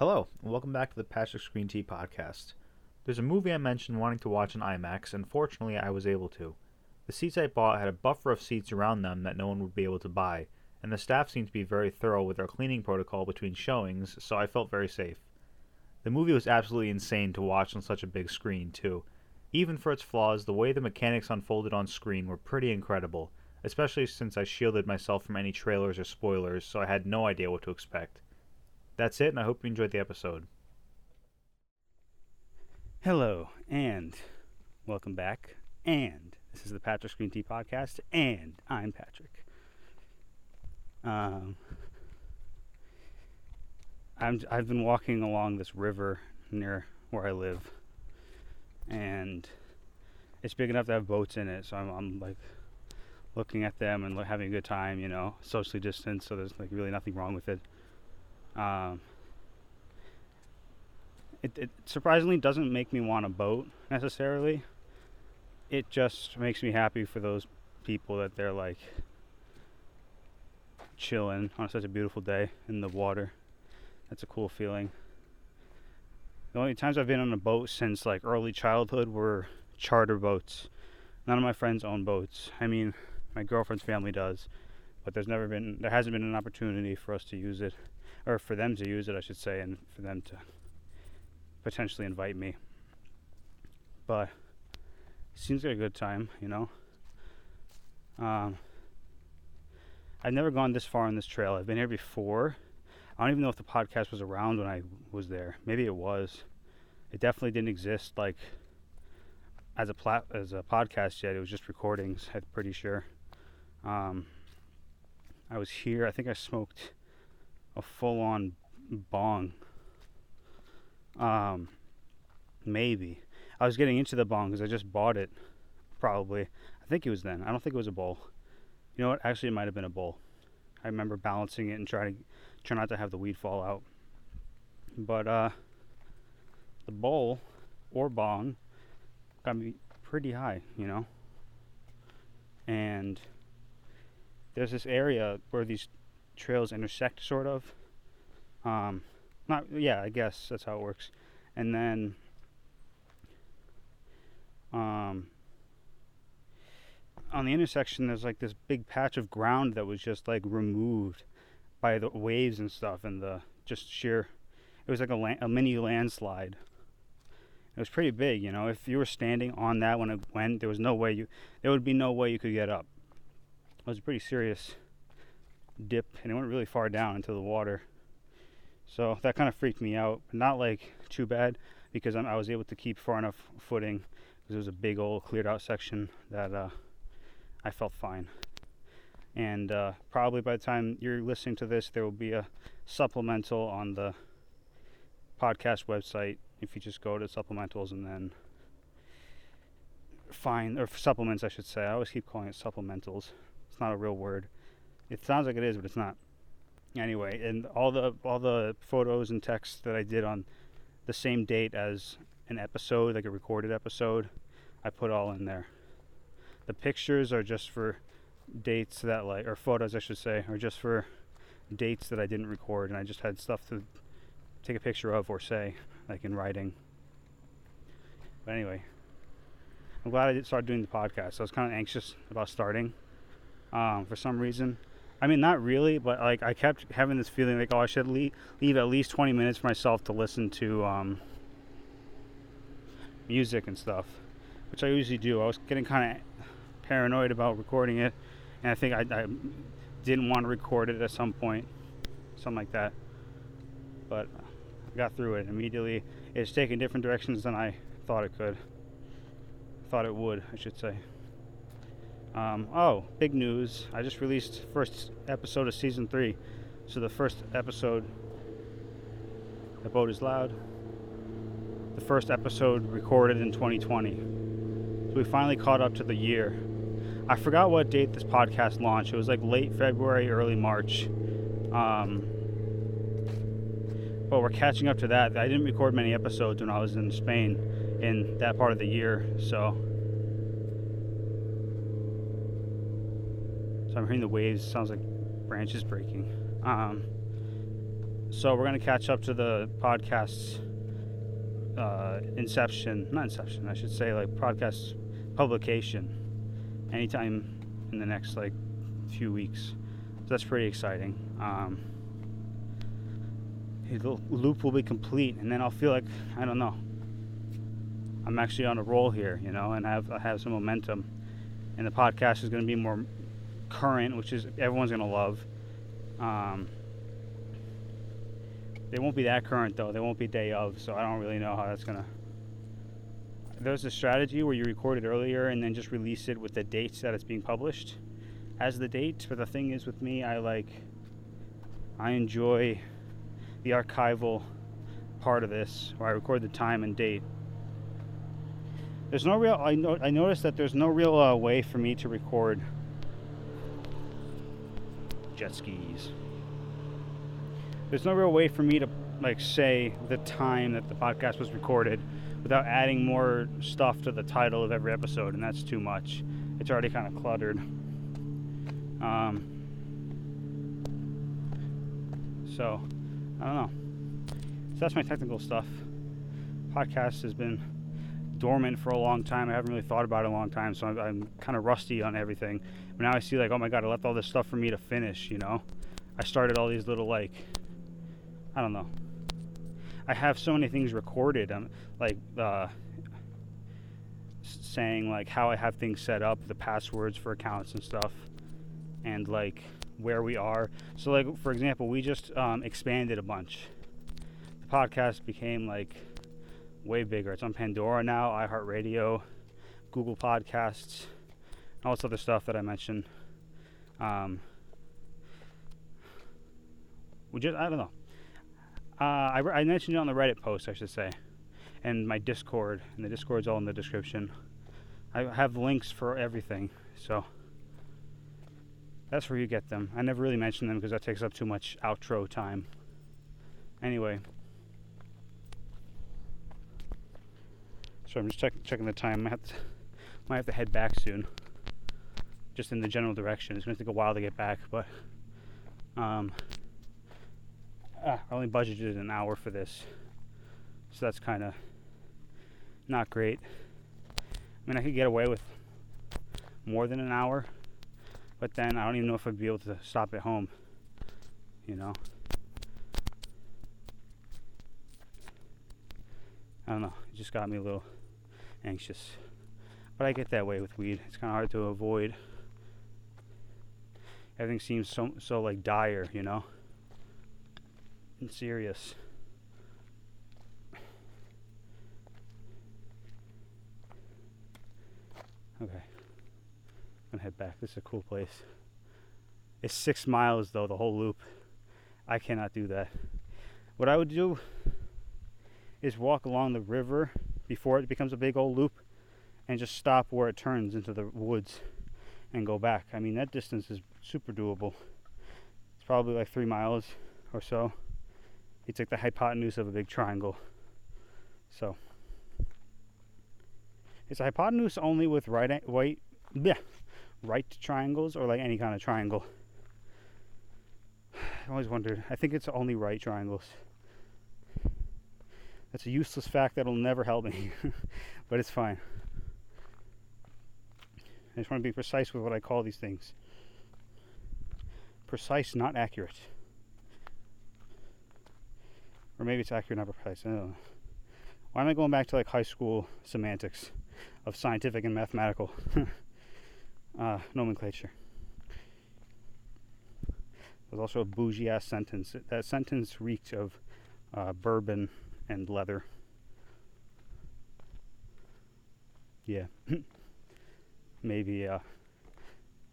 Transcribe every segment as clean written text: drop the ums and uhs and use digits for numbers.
Hello, and welcome back to the Patrick's Green Tea Podcast. There's a movie I mentioned wanting to watch in IMAX, and fortunately I was able to. The seats I bought had a buffer of seats around them that no one would be able to buy, and the staff seemed to be very thorough with their cleaning protocol between showings, so I felt very safe. The movie was absolutely insane to watch on such a big screen, too. Even for its flaws, the way the mechanics unfolded on screen were pretty incredible, especially since I shielded myself from any trailers or spoilers, so I had no idea what to expect. That's it, and I hope you enjoyed the episode. Hello, and welcome back, and this is the Patrick's Green Tea Podcast, and I'm Patrick. I've been walking along this river near where I live, and it's big enough to have boats in it, so I'm like looking at them and having a good time, you know, socially distanced, so there's like really nothing wrong with it. It surprisingly doesn't make me want a boat necessarily. It just makes me happy for those people that they're like chilling on such a beautiful day in the water. That's a cool feeling. The only times I've been on a boat since like early childhood were charter boats. None of my friends own boats. I mean, my girlfriend's family does, but there hasn't been an opportunity for us to use it. Or for them to use it, I should say, and for them to potentially invite me. But seems like a good time, you know. I've never gone this far on this trail. I've been here before. I don't even know if the podcast was around when I was there. Maybe it was. It definitely didn't exist like as a podcast yet. It was just recordings, I'm pretty sure. I was here. I think I smoked a full-on bong. Maybe. I was getting into the bong because I just bought it, probably. I think it was then. I don't think it was a bowl. You know what? Actually, it might have been a bowl. I remember balancing it and try not to have the weed fall out. But the bowl or bong got me pretty high, you know? And there's this area where these trails intersect, sort of. I guess that's how it works. And then on the intersection, there's like this big patch of ground that was just like removed by the waves and stuff, and the just sheer. It was like a mini landslide. It was pretty big, you know. If you were standing on that when it went, there would be no way you could get up. It was pretty serious dip, and it went really far down into the water, so that kind of freaked me out, but not like too bad, because I was able to keep far enough footing because it was a big old cleared out section that I felt fine. And probably by the time you're listening to this, there will be a supplemental on the podcast website. If you just go to supplementals and then find, or supplements I should say, I always keep calling it supplementals. It's not a real word. It sounds like it is, but it's not. Anyway, and all the photos and texts that I did on the same date as an episode, like a recorded episode, I put all in there. The pictures are just for dates that, like, or photos I should say, are just for dates that I didn't record, and I just had stuff to take a picture of or say, like in writing. But anyway, I'm glad I did start doing the podcast. I was kind of anxious about starting, for some reason. I mean, not really, but like I kept having this feeling like, oh, I should leave at least 20 minutes for myself to listen to music and stuff, which I usually do. I was getting kind of paranoid about recording it, and I think I didn't want to record it at some point, something like that. But I got through it immediately. It's taken different directions than I thought it could. Thought it would, I should say. Big news. I just released first episode of season 3. So the first episode, The Boat is Loud, the first episode recorded in 2020. So we finally caught up to the year. I forgot what date this podcast launched. It was like late February, early March. But we're catching up to that. I didn't record many episodes when I was in Spain in that part of the year, so I'm hearing the waves. Sounds like branches breaking. So we're going to catch up to the podcast's podcast publication anytime in the next few weeks. So that's pretty exciting. The loop will be complete, and then I'll feel like, I don't know, I'm actually on a roll here, and I have some momentum, and the podcast is going to be more current, which is everyone's going to love. They won't be that current though. They won't be day of, so I don't really know how that's going to... There's a strategy where you record it earlier and then just release it with the dates that it's being published as the date, but the thing is with me, I enjoy the archival part of this, where I record the time and date. There's no real... I noticed that there's no real way for me to record jet skis. There's no real way for me to say the time that the podcast was recorded without adding more stuff to the title of every episode, and that's too much. It's already kind of cluttered. So I don't know. So that's my technical stuff. Podcast has been dormant for a long time. I haven't really thought about it in a long time, so I'm kind of rusty on everything. But now I see oh my God, I left all this stuff for me to finish, I started all these little I don't know. I have so many things recorded. I'm saying how I have things set up, the passwords for accounts and stuff, and where we are. So for example, we just expanded a bunch. The podcast became way bigger. It's on Pandora now, iHeartRadio, Google Podcasts, and all this other stuff that I mentioned. I don't know. I mentioned it on the Reddit post, I should say, and my Discord, and the Discord's all in the description. I have links for everything, so that's where you get them. I never really mention them because that takes up too much outro time. Anyway. So I'm just checking the time. I might have to head back soon. Just in the general direction. It's going to take a while to get back, but I only budgeted an hour for this. So that's kind of not great. I mean, I could get away with more than an hour, but then I don't even know if I'd be able to stop at home, I don't know. It just got me a little anxious, but I get that way with weed. It's kind of hard to avoid. Everything seems so dire, and serious. Okay, I'm gonna head back. This is a cool place. It's 6 miles though, the whole loop. I cannot do that. What I would do is walk along the river before it becomes a big old loop, and just stop where it turns into the woods and go back. I mean, that distance is super doable. It's probably 3 miles or so. It's the hypotenuse of a big triangle. So it's a hypotenuse only with right triangles, or any kind of triangle. I always wondered. I think it's only right triangles. That's a useless fact that'll never help me, but it's fine. I just want to be precise with what I call these things. Precise, not accurate. Or maybe it's accurate, not precise. I don't know. Why am I going back to high school semantics of scientific and mathematical nomenclature? There's also a bougie-ass sentence. That sentence reeked of bourbon and leather. Yeah. Maybe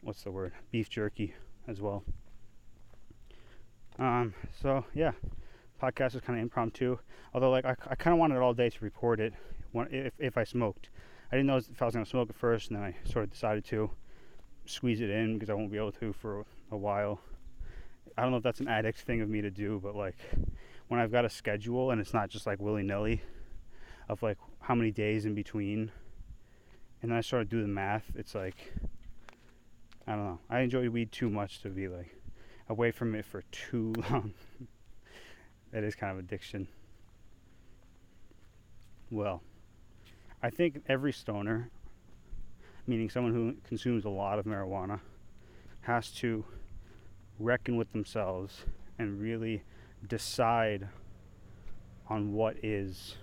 what's the word? Beef jerky as well. So yeah, podcast was kind of impromptu, although I kind of wanted all day to record it if I smoked. I didn't know if I was going to smoke at first, and then I sort of decided to squeeze it in because I won't be able to for a while. I don't know if that's an addict thing of me to do, but when I've got a schedule and it's not just willy-nilly of how many days in between, and then I sort of do the math, it's I don't know. I enjoy weed too much to be away from it for too long. That is kind of addiction. Well, I think every stoner, meaning someone who consumes a lot of marijuana, has to reckon with themselves and really decide on what is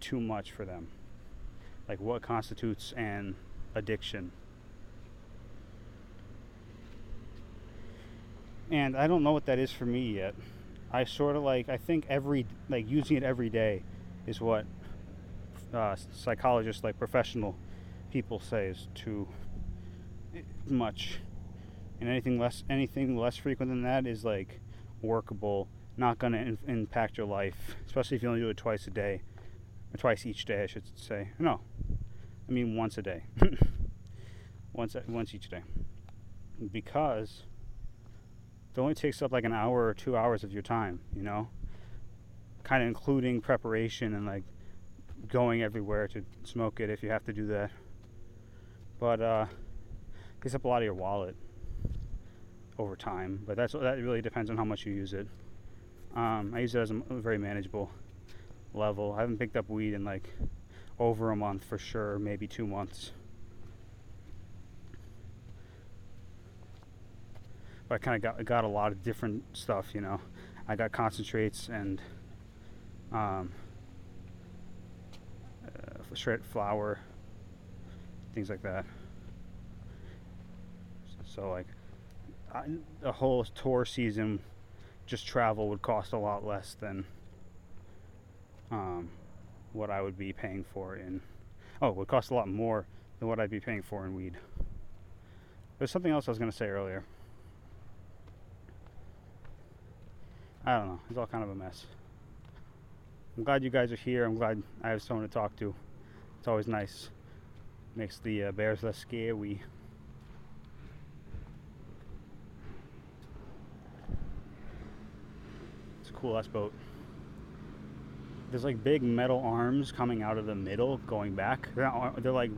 too much for them. Like, what constitutes an addiction? And I don't know what that is for me yet. I sort of like, I think every, like, using it every day is what psychologists, like professional people, say is too much. And anything less frequent than that is like workable, not going to impact your life, especially if you only do it twice a day, or twice each day, I should say. No, I mean once a day, once each day, because it only takes up like an hour or 2 hours of your time, you know, kind of including preparation and like going everywhere to smoke it if you have to do that. But it takes up a lot of your wallet over time, but that really depends on how much you use it. I use it as a very manageable level. I haven't picked up weed in like over a month for sure, maybe 2 months. But I kind of got a lot of different stuff, you know. I got concentrates and shred flour, things like that. So like a whole tour season, just travel would cost a lot less than what I would be paying for in. Oh, it would cost a lot more than what I'd be paying for in weed. There's something else I was gonna say earlier. I don't know. It's all kind of a mess. I'm glad you guys are here. I'm glad I have someone to talk to. It's always nice. Makes the bears less scary. It's a cool ass boat. There's like big metal arms coming out of the middle, going back. They're like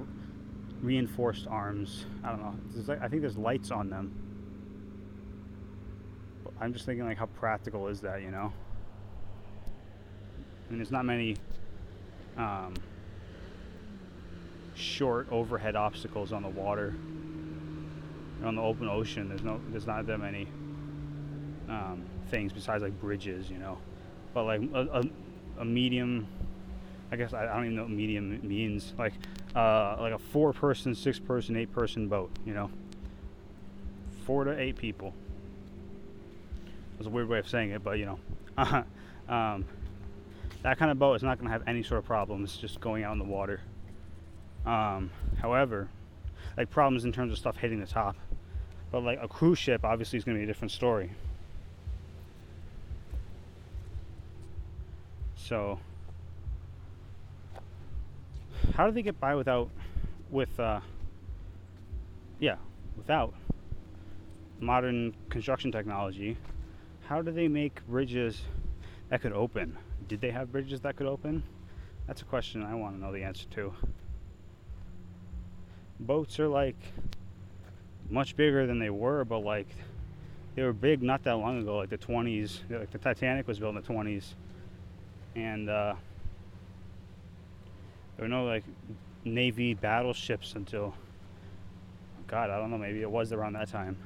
reinforced arms. I don't know. I think there's lights on them. I'm just thinking, like, how practical is that, you know? I mean, there's not many short overhead obstacles on the water. On the open ocean, there's not that many things besides like bridges, you know. But like a medium, I guess I don't even know what medium means. Like a 4-person, 6-person, 8-person boat, you know. 4 to 8 people. It's a weird way of saying it, but you know, that kind of boat is not going to have any sort of problems just going out in the water. However, like problems in terms of stuff hitting the top, but like a cruise ship obviously is going to be a different story. So, how do they get by without modern construction technology? How do they make bridges that could open? Did they have bridges that could open? That's a question I want to know the answer to. Boats are like much bigger than they were, but like they were big not that long ago, like the 20s. Like the Titanic was built in the 20s, and there were no like Navy battleships until, God, I don't know, maybe it was around that time.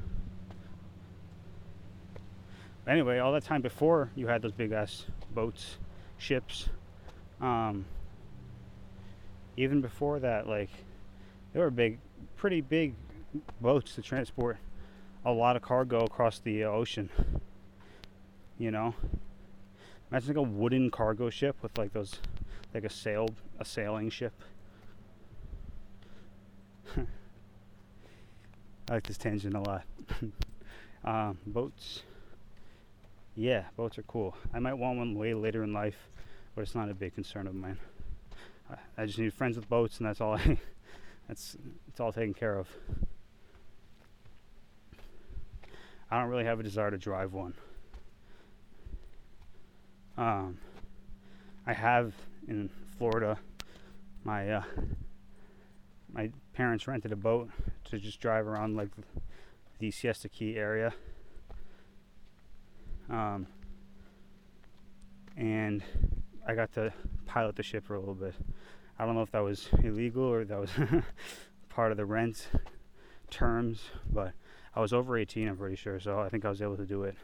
Anyway, all that time before you had those big ass boats, ships, even before that, like, there were pretty big boats to transport a lot of cargo across the ocean, you know. Imagine like a wooden cargo ship with like those, like a sailing ship. I like this tangent a lot. Boats. Yeah, boats are cool. I might want one way later in life, but it's not a big concern of mine. I just need friends with boats, and that's all. It's all taken care of. I don't really have a desire to drive one. I have in Florida. My parents rented a boat to just drive around like the Siesta Key area. And I got to pilot the ship for a little bit. I don't know if that was illegal or that was part of the rent terms, but I was over 18, I'm pretty sure, so I think I was able to do it.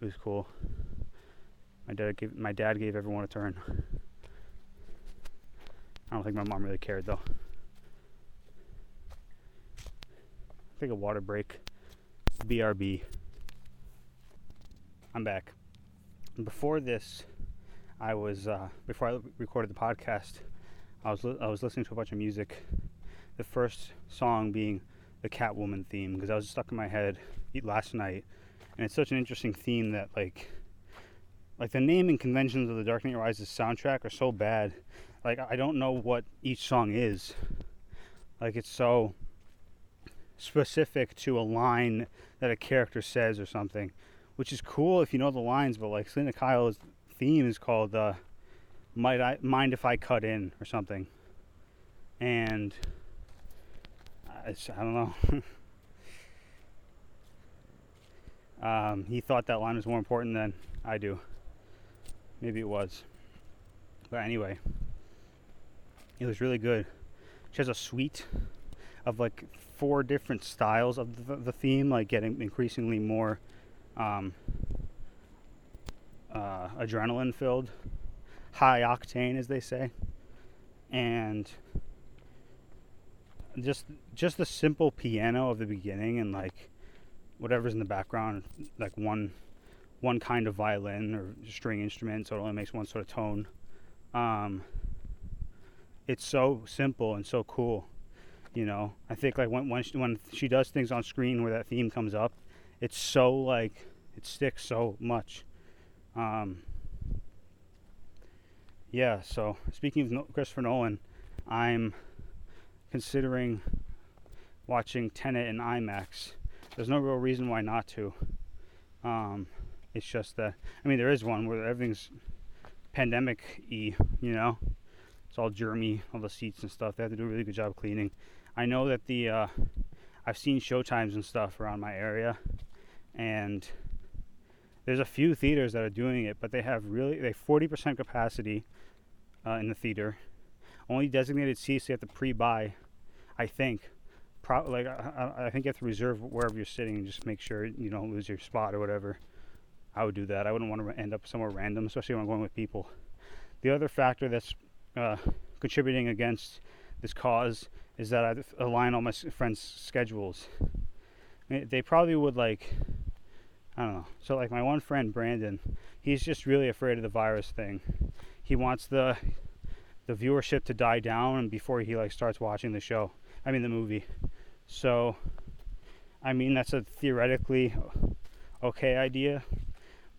It was cool. My dad gave everyone a turn. I don't think my mom really cared, though. Take a water break. BRB. I'm back. Before this, I was before I recorded the podcast, I was listening to a bunch of music. The first song being the Catwoman theme, because I was stuck in my head last night, and it's such an interesting theme that like the naming conventions of the Dark Knight Rises soundtrack are so bad. Like, I don't know what each song is. Like, it's so specific to a line that a character says or something, which is cool if you know the lines, but like Selena Kyle's theme is called "Might I Mind If I Cut In" or something, and I don't know. He thought that line was more important than I do. Maybe it was, but anyway, it was really good. She has a suite of like 4 different styles of the theme, like getting increasingly more adrenaline filled, high octane as they say, and just the simple piano of the beginning and like whatever's in the background, like one kind of violin or string instrument, so it only makes one sort of tone. It's so simple and so cool, you know. I think like when she does things on screen where that theme comes up, it's so like it sticks so much. Yeah, so speaking of Christopher Nolan, I'm considering watching Tenet in IMAX. There's no real reason why not to. It's just that, I mean, there is one where everything's pandemic-y, you know? It's all germy, all the seats and stuff. They have to do a really good job cleaning. I know that I've seen showtimes and stuff around my area, and there's a few theaters that are doing it, but they have 40% capacity in the theater. Only designated seats, you have to pre-buy, I think. I think you have to reserve wherever you're sitting and just make sure you don't lose your spot or whatever. I would do that. I wouldn't want to end up somewhere random, especially when I'm going with people. The other factor that's contributing against this cause is that I align all my friends' schedules. They probably would, like, I don't know. So, like, my one friend, Brandon, he's just really afraid of the virus thing. He wants the viewership to die down before he like starts watching the movie. So, I mean, that's a theoretically okay idea,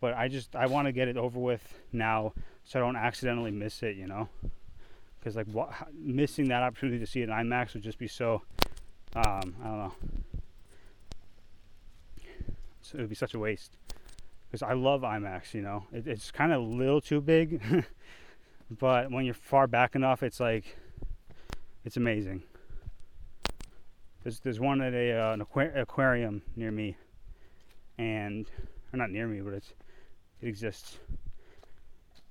but I want to get it over with now so I don't accidentally miss it, you know? Because like missing that opportunity to see it in IMAX would just be so, I don't know. So it would be such a waste, because I love IMAX, you know? It's kind of a little too big. But when you're far back enough, it's like, it's amazing. There's one at an aquarium near me, or not near me, but it exists.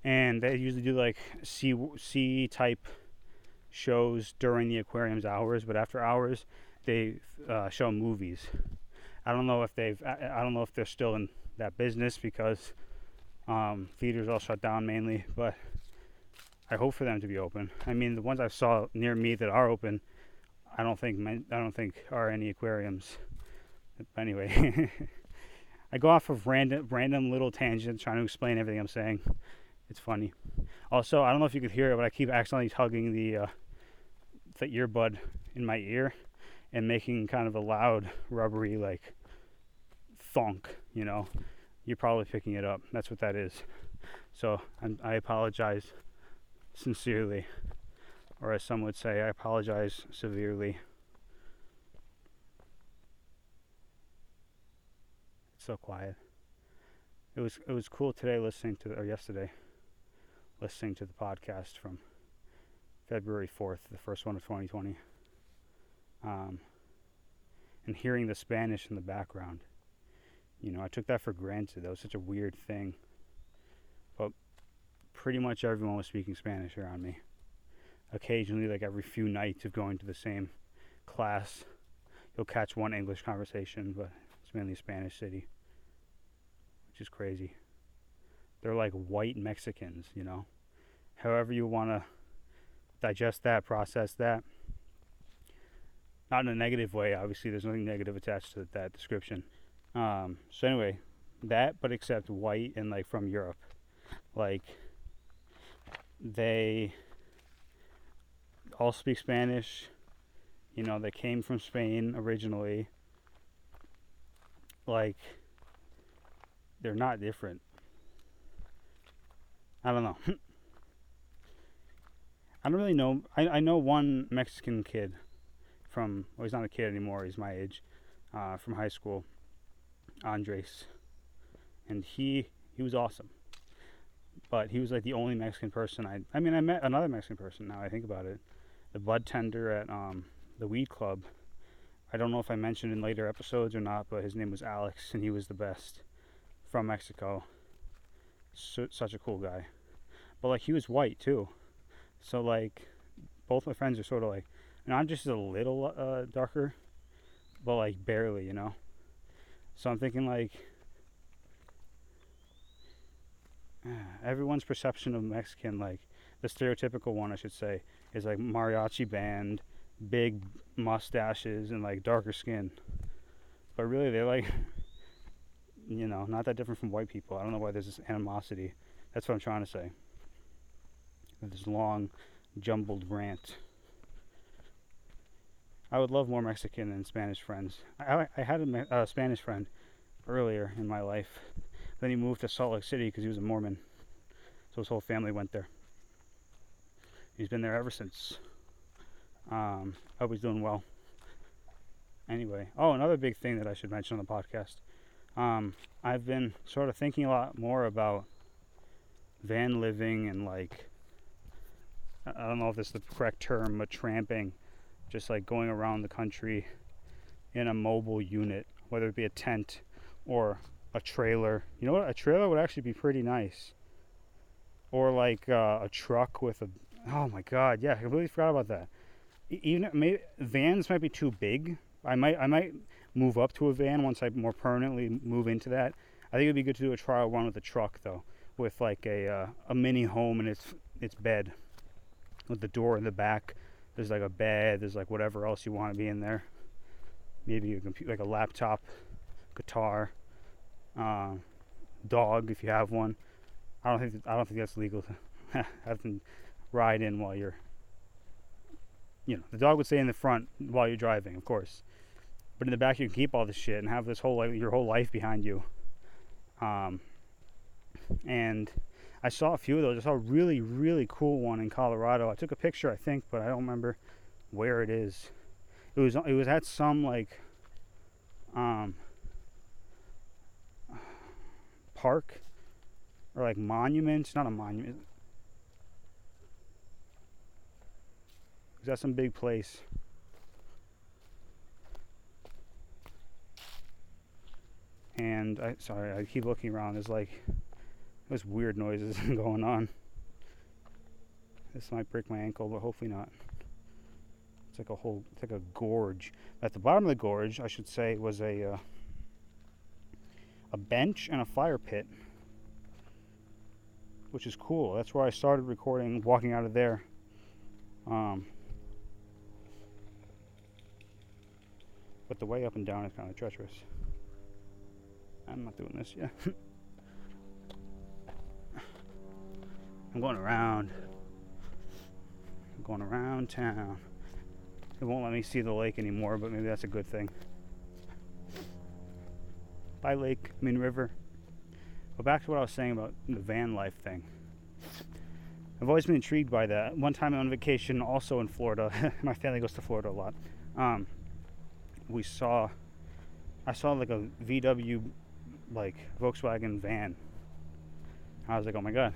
And they usually do like sea type shows during the aquarium's hours, but after hours they show movies. I don't know if they're still in that business, because theaters all shut down mainly, but I hope for them to be open. I mean, the ones I saw near me that are open, I don't think are any aquariums. But anyway, I go off of random little tangents trying to explain everything I'm saying. It's funny. Also, I don't know if you could hear it, but I keep accidentally tugging the earbud in my ear and making kind of a loud, rubbery like thunk. You know, you're probably picking it up. That's what that is. So I apologize. Sincerely, or as some would say, I apologize severely. It's so quiet. It was cool today yesterday listening to the podcast from February 4th, the first one of 2020, and hearing the Spanish in the background. you know, I took that for granted. That was such a weird thing. But pretty much everyone was speaking Spanish around me. Occasionally, like every few nights of going to the same class, you'll catch one English conversation, but it's mainly a Spanish city, which is crazy. They're like white Mexicans, you know? However you want to digest that, process that. Not in a negative way, obviously. There's nothing negative attached to that description. So anyway, that, but except white and like from Europe. Like, they all speak Spanish. You know, they came from Spain originally. Like, they're not different. I don't know. I don't really know. I know one Mexican kid from, well, he's not a kid anymore, he's my age, from high school, Andres, and he was awesome, but he was like the only Mexican person I met another Mexican person, now I think about it, the bud tender at the weed club. I don't know if I mentioned in later episodes or not, but his name was Alex, and he was the best, from Mexico. Such a cool guy, but like he was white too, so like both my friends are sort of like, and I'm just a little darker, but like barely, you know. So I'm thinking like everyone's perception of Mexican, like the stereotypical one I should say, is like mariachi band, big mustaches, and like darker skin, but really they're like, you know, not that different from white people. I don't know why there's this animosity. That's what I'm trying to say. This long, jumbled rant. I would love more Mexican and Spanish friends. I had a Spanish friend earlier in my life. Then he moved to Salt Lake City because he was a Mormon. So his whole family went there. He's been there ever since. I hope he's doing well. Anyway. Oh, another big thing that I should mention on the podcast. I've been sort of thinking a lot more about van living and like, I don't know if this is the correct term, but tramping, just like going around the country in a mobile unit, whether it be a tent or a trailer. You know what? A trailer would actually be pretty nice. Or like a truck with a, oh my God. Yeah. I completely forgot about that. Even maybe vans might be too big. I might move up to a van once I more permanently move into that. I think it'd be good to do a trial run with a truck though, with like a mini home and its bed, with the door in the back. There's like a bed. There's like whatever else you want to be in there. Maybe a computer, like a laptop, guitar, dog if you have one. I don't think that's legal to have them ride in while you're. You know, the dog would stay in the front while you're driving, of course. But in the back, you can keep all this shit and have this whole life, your whole life behind you. And I saw a few of those. I saw a really, really cool one in Colorado. I took a picture, I think, but I don't remember where it is. It was at some like park or like monument. Not a monument. Is that some big place? And I keep looking around. There's like those weird noises going on. This might break my ankle, but hopefully not. It's like a gorge. At the bottom of the gorge, I should say, was a bench and a fire pit, which is cool. That's where I started recording, walking out of there. But the way up and down is kind of treacherous. I'm not doing this yet. I'm going around. I'm going around town. It won't let me see the lake anymore, but maybe that's a good thing. Bye, lake. I mean, river. But back to what I was saying about the van life thing. I've always been intrigued by that. One time on vacation, also in Florida. My family goes to Florida a lot. I saw like a VW, like Volkswagen van. I was like, oh my God.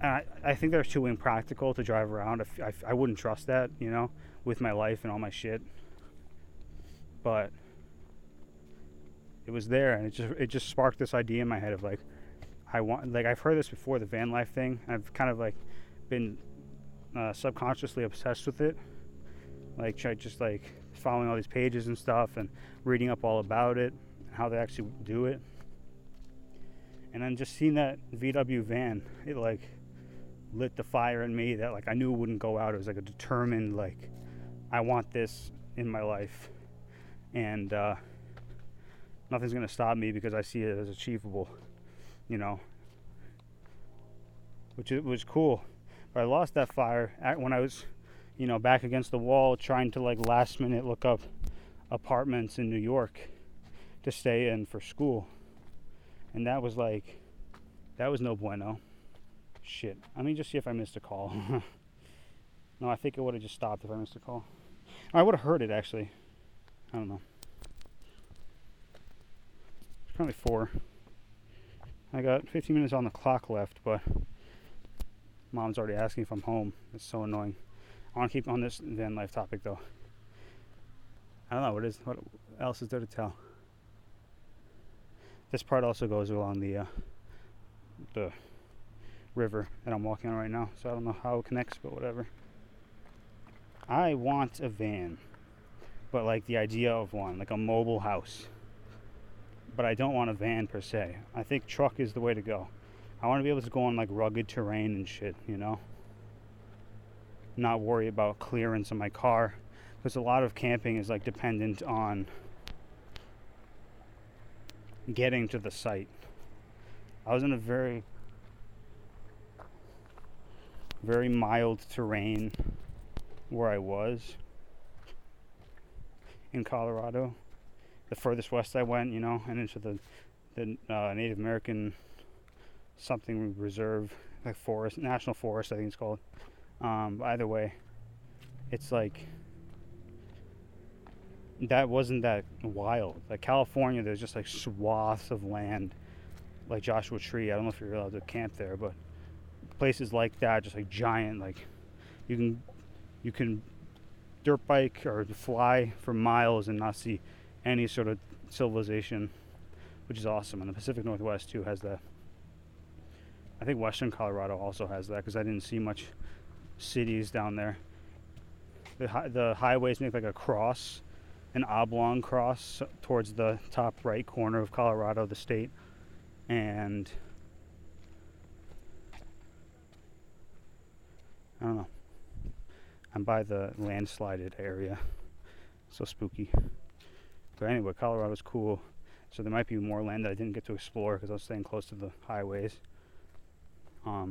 And I think they're too impractical to drive around. I wouldn't trust that, you know, with my life and all my shit. But it was there, and it just sparked this idea in my head of like, I want, like, I've heard this before, the van life thing. I've kind of like been subconsciously obsessed with it, like just like following all these pages and stuff and reading up all about it and how they actually do it. And then just seeing that VW van, it like lit the fire in me that like I knew it wouldn't go out. It was like a determined, like, I want this in my life, and nothing's gonna stop me because I see it as achievable, you know, which it was cool. But I lost that fire when I was, you know, back against the wall trying to like last minute look up apartments in New York to stay in for school. And that was like, that was no bueno. Shit. I mean, just see if I missed a call. No, I think it would have just stopped if I missed a call. I would have heard it actually. I don't know. It's probably 4. I got 15 minutes on the clock left, but Mom's already asking if I'm home. It's so annoying. I want to keep on this van life topic though. I don't know what it is. What else is there to tell? This part also goes along the river that I'm walking on right now, so I don't know how it connects, but whatever. I want a van, but like the idea of one, like a mobile house. But I don't want a van per se. I think truck is the way to go. I want to be able to go on like rugged terrain and shit, you know? Not worry about clearance in my car, because a lot of camping is like dependent on getting to the site. I was in a very, very mild terrain where I was in Colorado, the furthest west I went, you know, and into the Native American something reserve, like forest, national forest, I think it's called. Either way, it's like, that wasn't that wild. Like California, there's just like swaths of land, like Joshua Tree. I don't know if you're allowed to camp there, but places like that, just like giant, like you can dirt bike or fly for miles and not see any sort of civilization, which is awesome. And the Pacific Northwest too has that. I think Western Colorado also has that, because I didn't see much cities down there. The highways make like a cross, an oblong cross towards the top right corner of Colorado, the state, and I don't know. I'm by the landslided area, so spooky. But anyway, Colorado's cool, so there might be more land that I didn't get to explore because I was staying close to the highways. But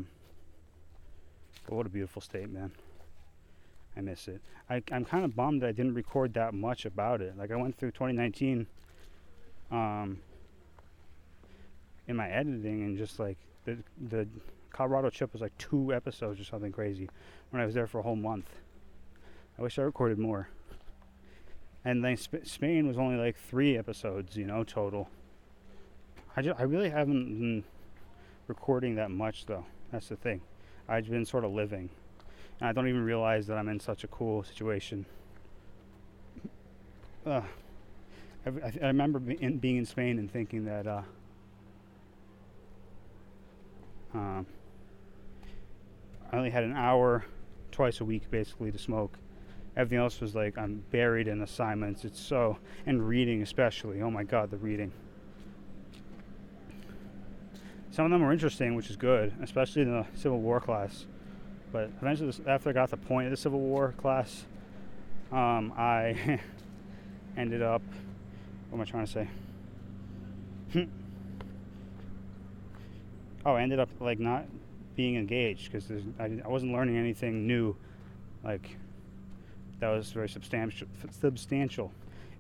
what a beautiful state, man. I miss it. I'm kind of bummed that I didn't record that much about it. Like I went through 2019 in my editing, and just like the Colorado trip was like 2 episodes or something crazy when I was there for a whole month. I wish I recorded more. And then Spain was only like 3 episodes, you know, total. I really haven't been recording that much though. That's the thing. I've been sort of living. And I don't even realize that I'm in such a cool situation. I remember being in Spain and thinking that I only had an hour twice a week basically to smoke. Everything else was like I'm buried in assignments. It's so, and reading especially. Oh my God, the reading. Some of them were interesting, which is good, especially in the Civil War class. But eventually, after I got the point of the Civil War class, I ended up, what am I trying to say? I ended up like not being engaged because I wasn't learning anything new, like that was very substantial.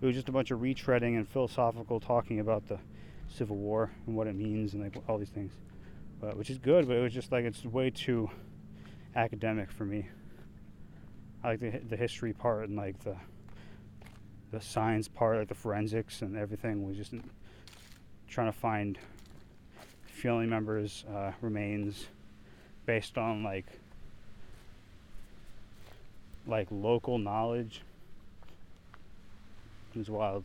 It was just a bunch of retreading and philosophical talking about the Civil War and what it means and like all these things, but which is good. But it was just like, it's way too academic for me. I like the history part and like the science part, like the forensics and everything. Was just trying to find family members' remains based on like local knowledge. It was wild.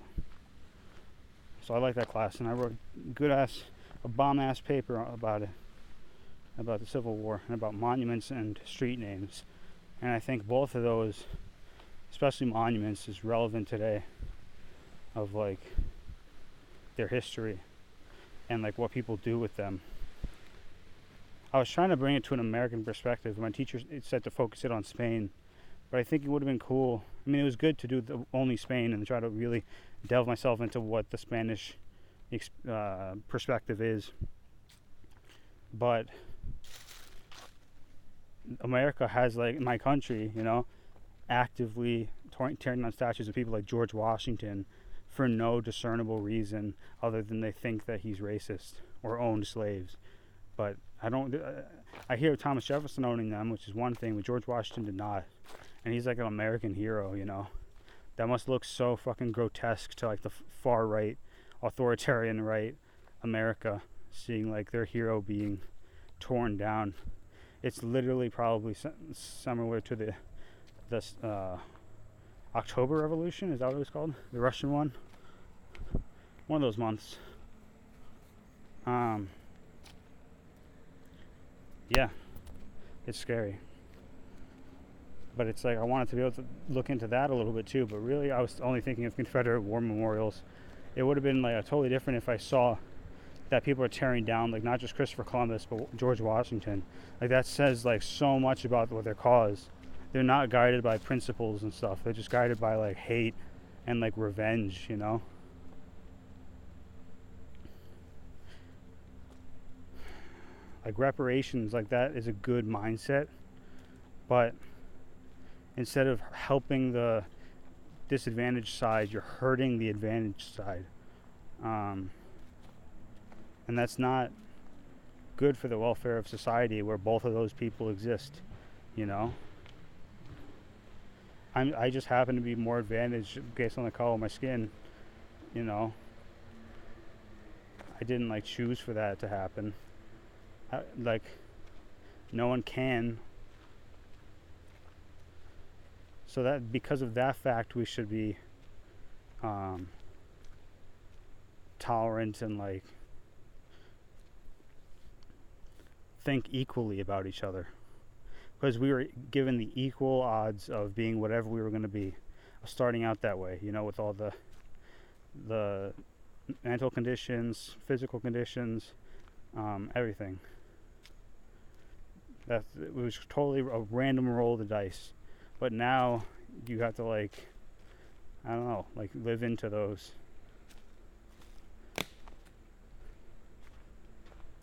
So I like that class, and I wrote a bomb-ass paper about it, about the Civil War, and about monuments and street names. And I think both of those, especially monuments, is relevant today of, like, their history and, like, what people do with them. I was trying to bring it to an American perspective. My teacher said to focus it on Spain, but I think it would have been cool. I mean, it was good to do only Spain and try to really delve myself into what the Spanish perspective is. But America has, like, my country, you know, actively tearing down statues of people like George Washington for no discernible reason other than they think that he's racist or owned slaves. But I hear Thomas Jefferson owning them, which is one thing, but George Washington did not. And he's like an American hero, you know. That must look so fucking grotesque to, like, the far right, authoritarian right America, seeing, like, their hero being torn down. It's literally probably similar to the October Revolution, is that what it was called? The Russian one? One of those months. Yeah, it's scary. But it's like I wanted to be able to look into that a little bit too, but really I was only thinking of Confederate war memorials. It would have been, like, a totally different if I saw that people are tearing down, like, not just Christopher Columbus, but George Washington. Like, that says, like, so much about what their cause. They're not guided by principles and stuff. They're just guided by, like, hate and, like, revenge, you know? Like, reparations, like, that is a good mindset. But instead of helping the disadvantaged side, you're hurting the advantaged side. And that's not good for the welfare of society where both of those people exist, you know? I just happen to be more advantaged based on the color of my skin, you know? I didn't, like, choose for that to happen. Like, no one can. So that, because of that fact, we should be tolerant and, like, think equally about each other, because we were given the equal odds of being whatever we were going to be, starting out that way, you know, with all the mental conditions, physical conditions, everything. It was totally a random roll of the dice, but now you have to, like, I don't know, like, live into those.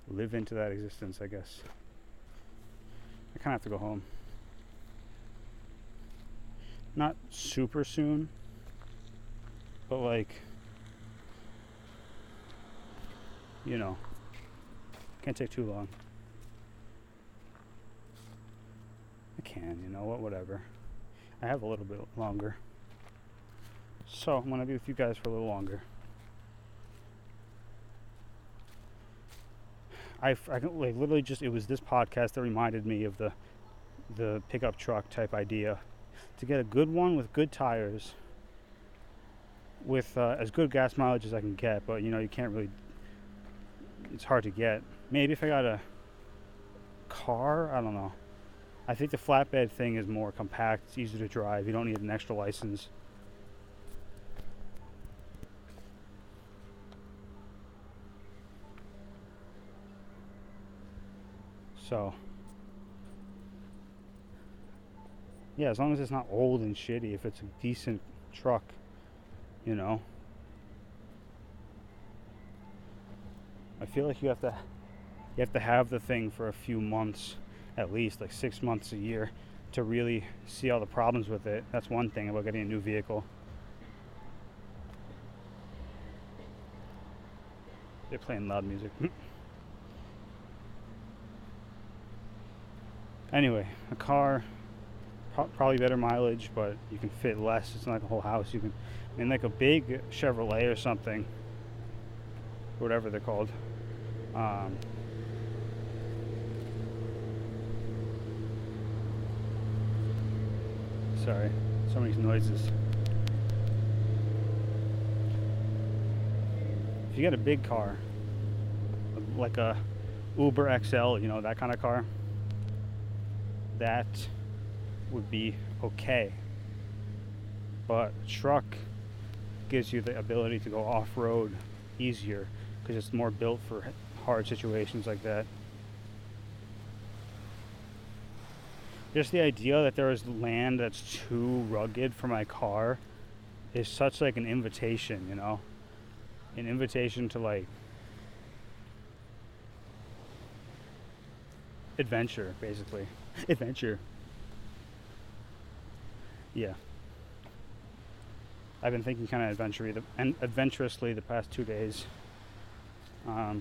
Live into that existence, I guess. I kind of have to go home. Not super soon, but, like, you know, can't take too long. I can, you know what, whatever. I have a little bit longer. So I'm going to be with you guys for a little longer. I like, literally just, it was this podcast that reminded me of the pickup truck type idea, to get a good one with good tires, with as good gas mileage as I can get. But, you know, you can't really, it's hard to get. Maybe if I got a car, I don't know. I think the flatbed thing is more compact. It's easier to drive. You don't need an extra license. So, yeah, as long as it's not old and shitty, if it's a decent truck, you know. I feel like you have to have the thing for a few months, at least, like 6 months, a year, to really see all the problems with it. That's one thing about getting a new vehicle. They're playing loud music. Anyway, a car, probably better mileage, but you can fit less. It's not like a whole house. You can, I mean, like a big Chevrolet or something, whatever they're called. Sorry, so many noises. If you get a big car, like a Uber XL, you know, that kind of car, that would be okay. But a truck gives you the ability to go off-road easier because it's more built for hard situations like that. Just the idea that there is land that's too rugged for my car is such like an invitation, you know? An invitation to like adventure, basically. Adventure. Yeah. I've been thinking kind of adventurously the past 2 days. My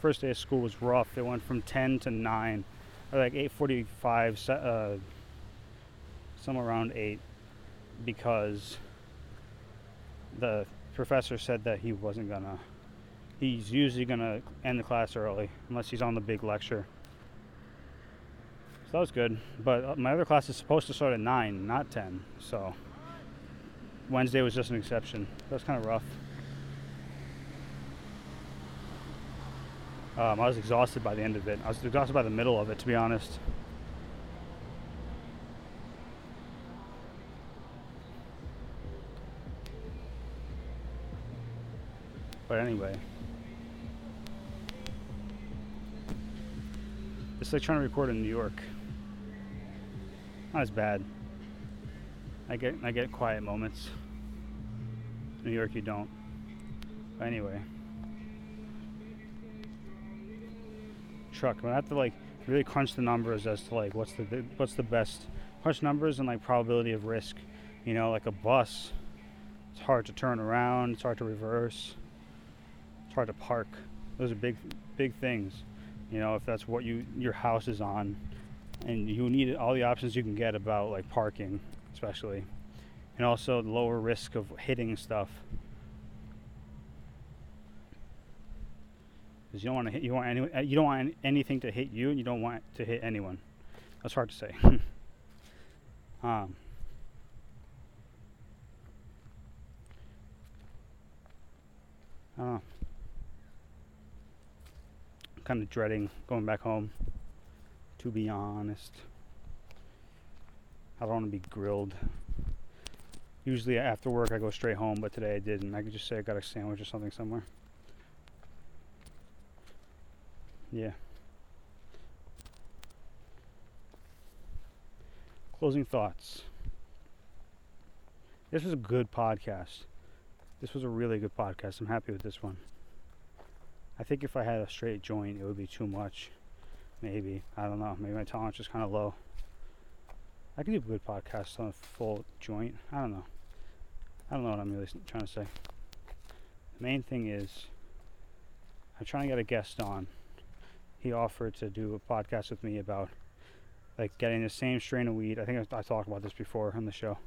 first day of school was rough. It went from 10 to 9, or like 8:45, somewhere around 8, because the professor said that he's usually gonna end the class early, unless he's on the big lecture. So that was good, but my other class is supposed to start at 9, not 10, so Wednesday was just an exception. That was kind of rough. I was exhausted by the end of it. I was exhausted by the middle of it, to be honest. But anyway. It's like trying to record in New York. Not as bad. I get quiet moments. In New York you don't. But anyway. Truck. I'm gonna have to like really crunch the numbers as to like what's the best. Crunch numbers and like probability of risk. You know, like a bus, it's hard to turn around, it's hard to reverse, it's hard to park. Those are big things. You know, if that's what your house is on, and you need all the options you can get about like parking, especially, and also the lower risk of hitting stuff. You don't want to hit. You don't want anything to hit you, and you don't want to hit anyone. That's hard to say. I don't know. I'm kind of dreading going back home, to be honest. I don't want to be grilled. Usually after work I go straight home, but today I didn't. I could just say I got a sandwich or something somewhere. Yeah. Closing thoughts. This was a good podcast. This was a really good podcast. I'm happy with this one. I think if I had a straight joint, it would be too much. Maybe. I don't know. Maybe my tolerance is kind of low. I could do a good podcast on a full joint. I don't know. I don't know what I'm really trying to say. The main thing is, I'm trying to get a guest on. He offered to do a podcast with me about like getting the same strain of weed. I think I talked about this before on the show.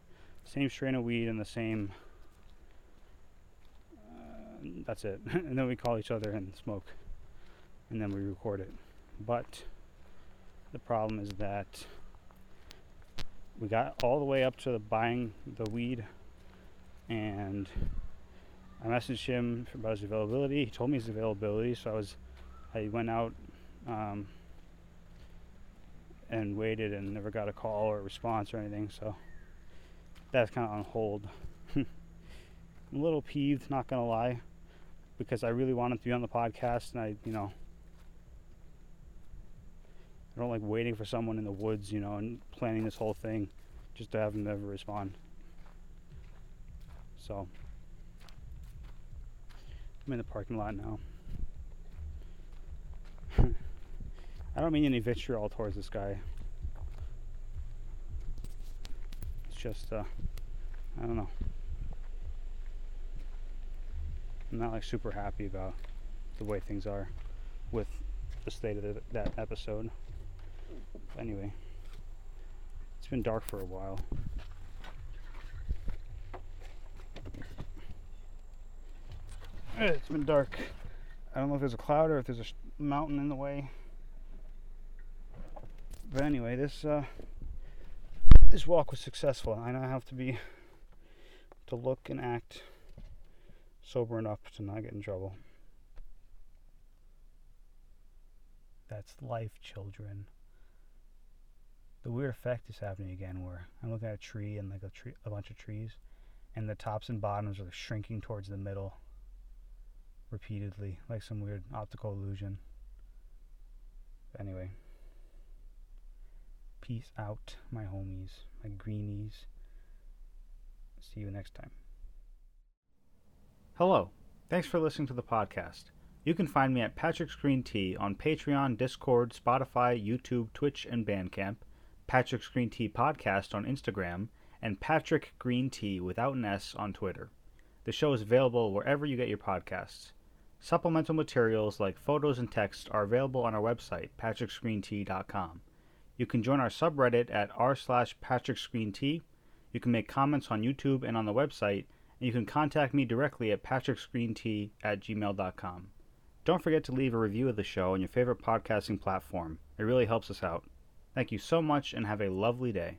Same strain of weed and the same. That's it. And then we call each other and smoke. And then we record it. But the problem is that we got all the way up to the buying the weed. And I messaged him about his availability. He told me his availability. So I went out. And waited and never got a call or a response or anything, so that's kind of on hold. I'm a little peeved, not gonna lie, because I really wanted to be on the podcast, and I don't like waiting for someone in the woods, you know, and planning this whole thing just to have them never respond. So I'm in the parking lot now. I don't mean any vitriol towards this guy. It's just, I don't know. I'm not like super happy about the way things are with the state of that episode. But anyway, it's been dark for a while. It's been dark. I don't know if there's a cloud or if there's a mountain in the way. But anyway, this walk was successful. I now have to look and act sobering up to not get in trouble. That's life, children. The weird effect is happening again where I'm looking at a tree and like a bunch of trees, and the tops and bottoms are shrinking towards the middle repeatedly, like some weird optical illusion. Anyway, peace out, my homies, my greenies. See you next time. Hello. Thanks for listening to the podcast. You can find me at Patrick's Green Tea on Patreon, Discord, Spotify, YouTube, Twitch, and Bandcamp, Patrick's Green Tea Podcast on Instagram, and Patrick Green Tea without an S on Twitter. The show is available wherever you get your podcasts. Supplemental materials like photos and text are available on our website, patrickscreentea.com. You can join our subreddit at r/patrickscreentea. You can make comments on YouTube and on the website, and you can contact me directly at patrickscreentea@gmail.com. Don't forget to leave a review of the show on your favorite podcasting platform. It really helps us out. Thank you so much, and have a lovely day.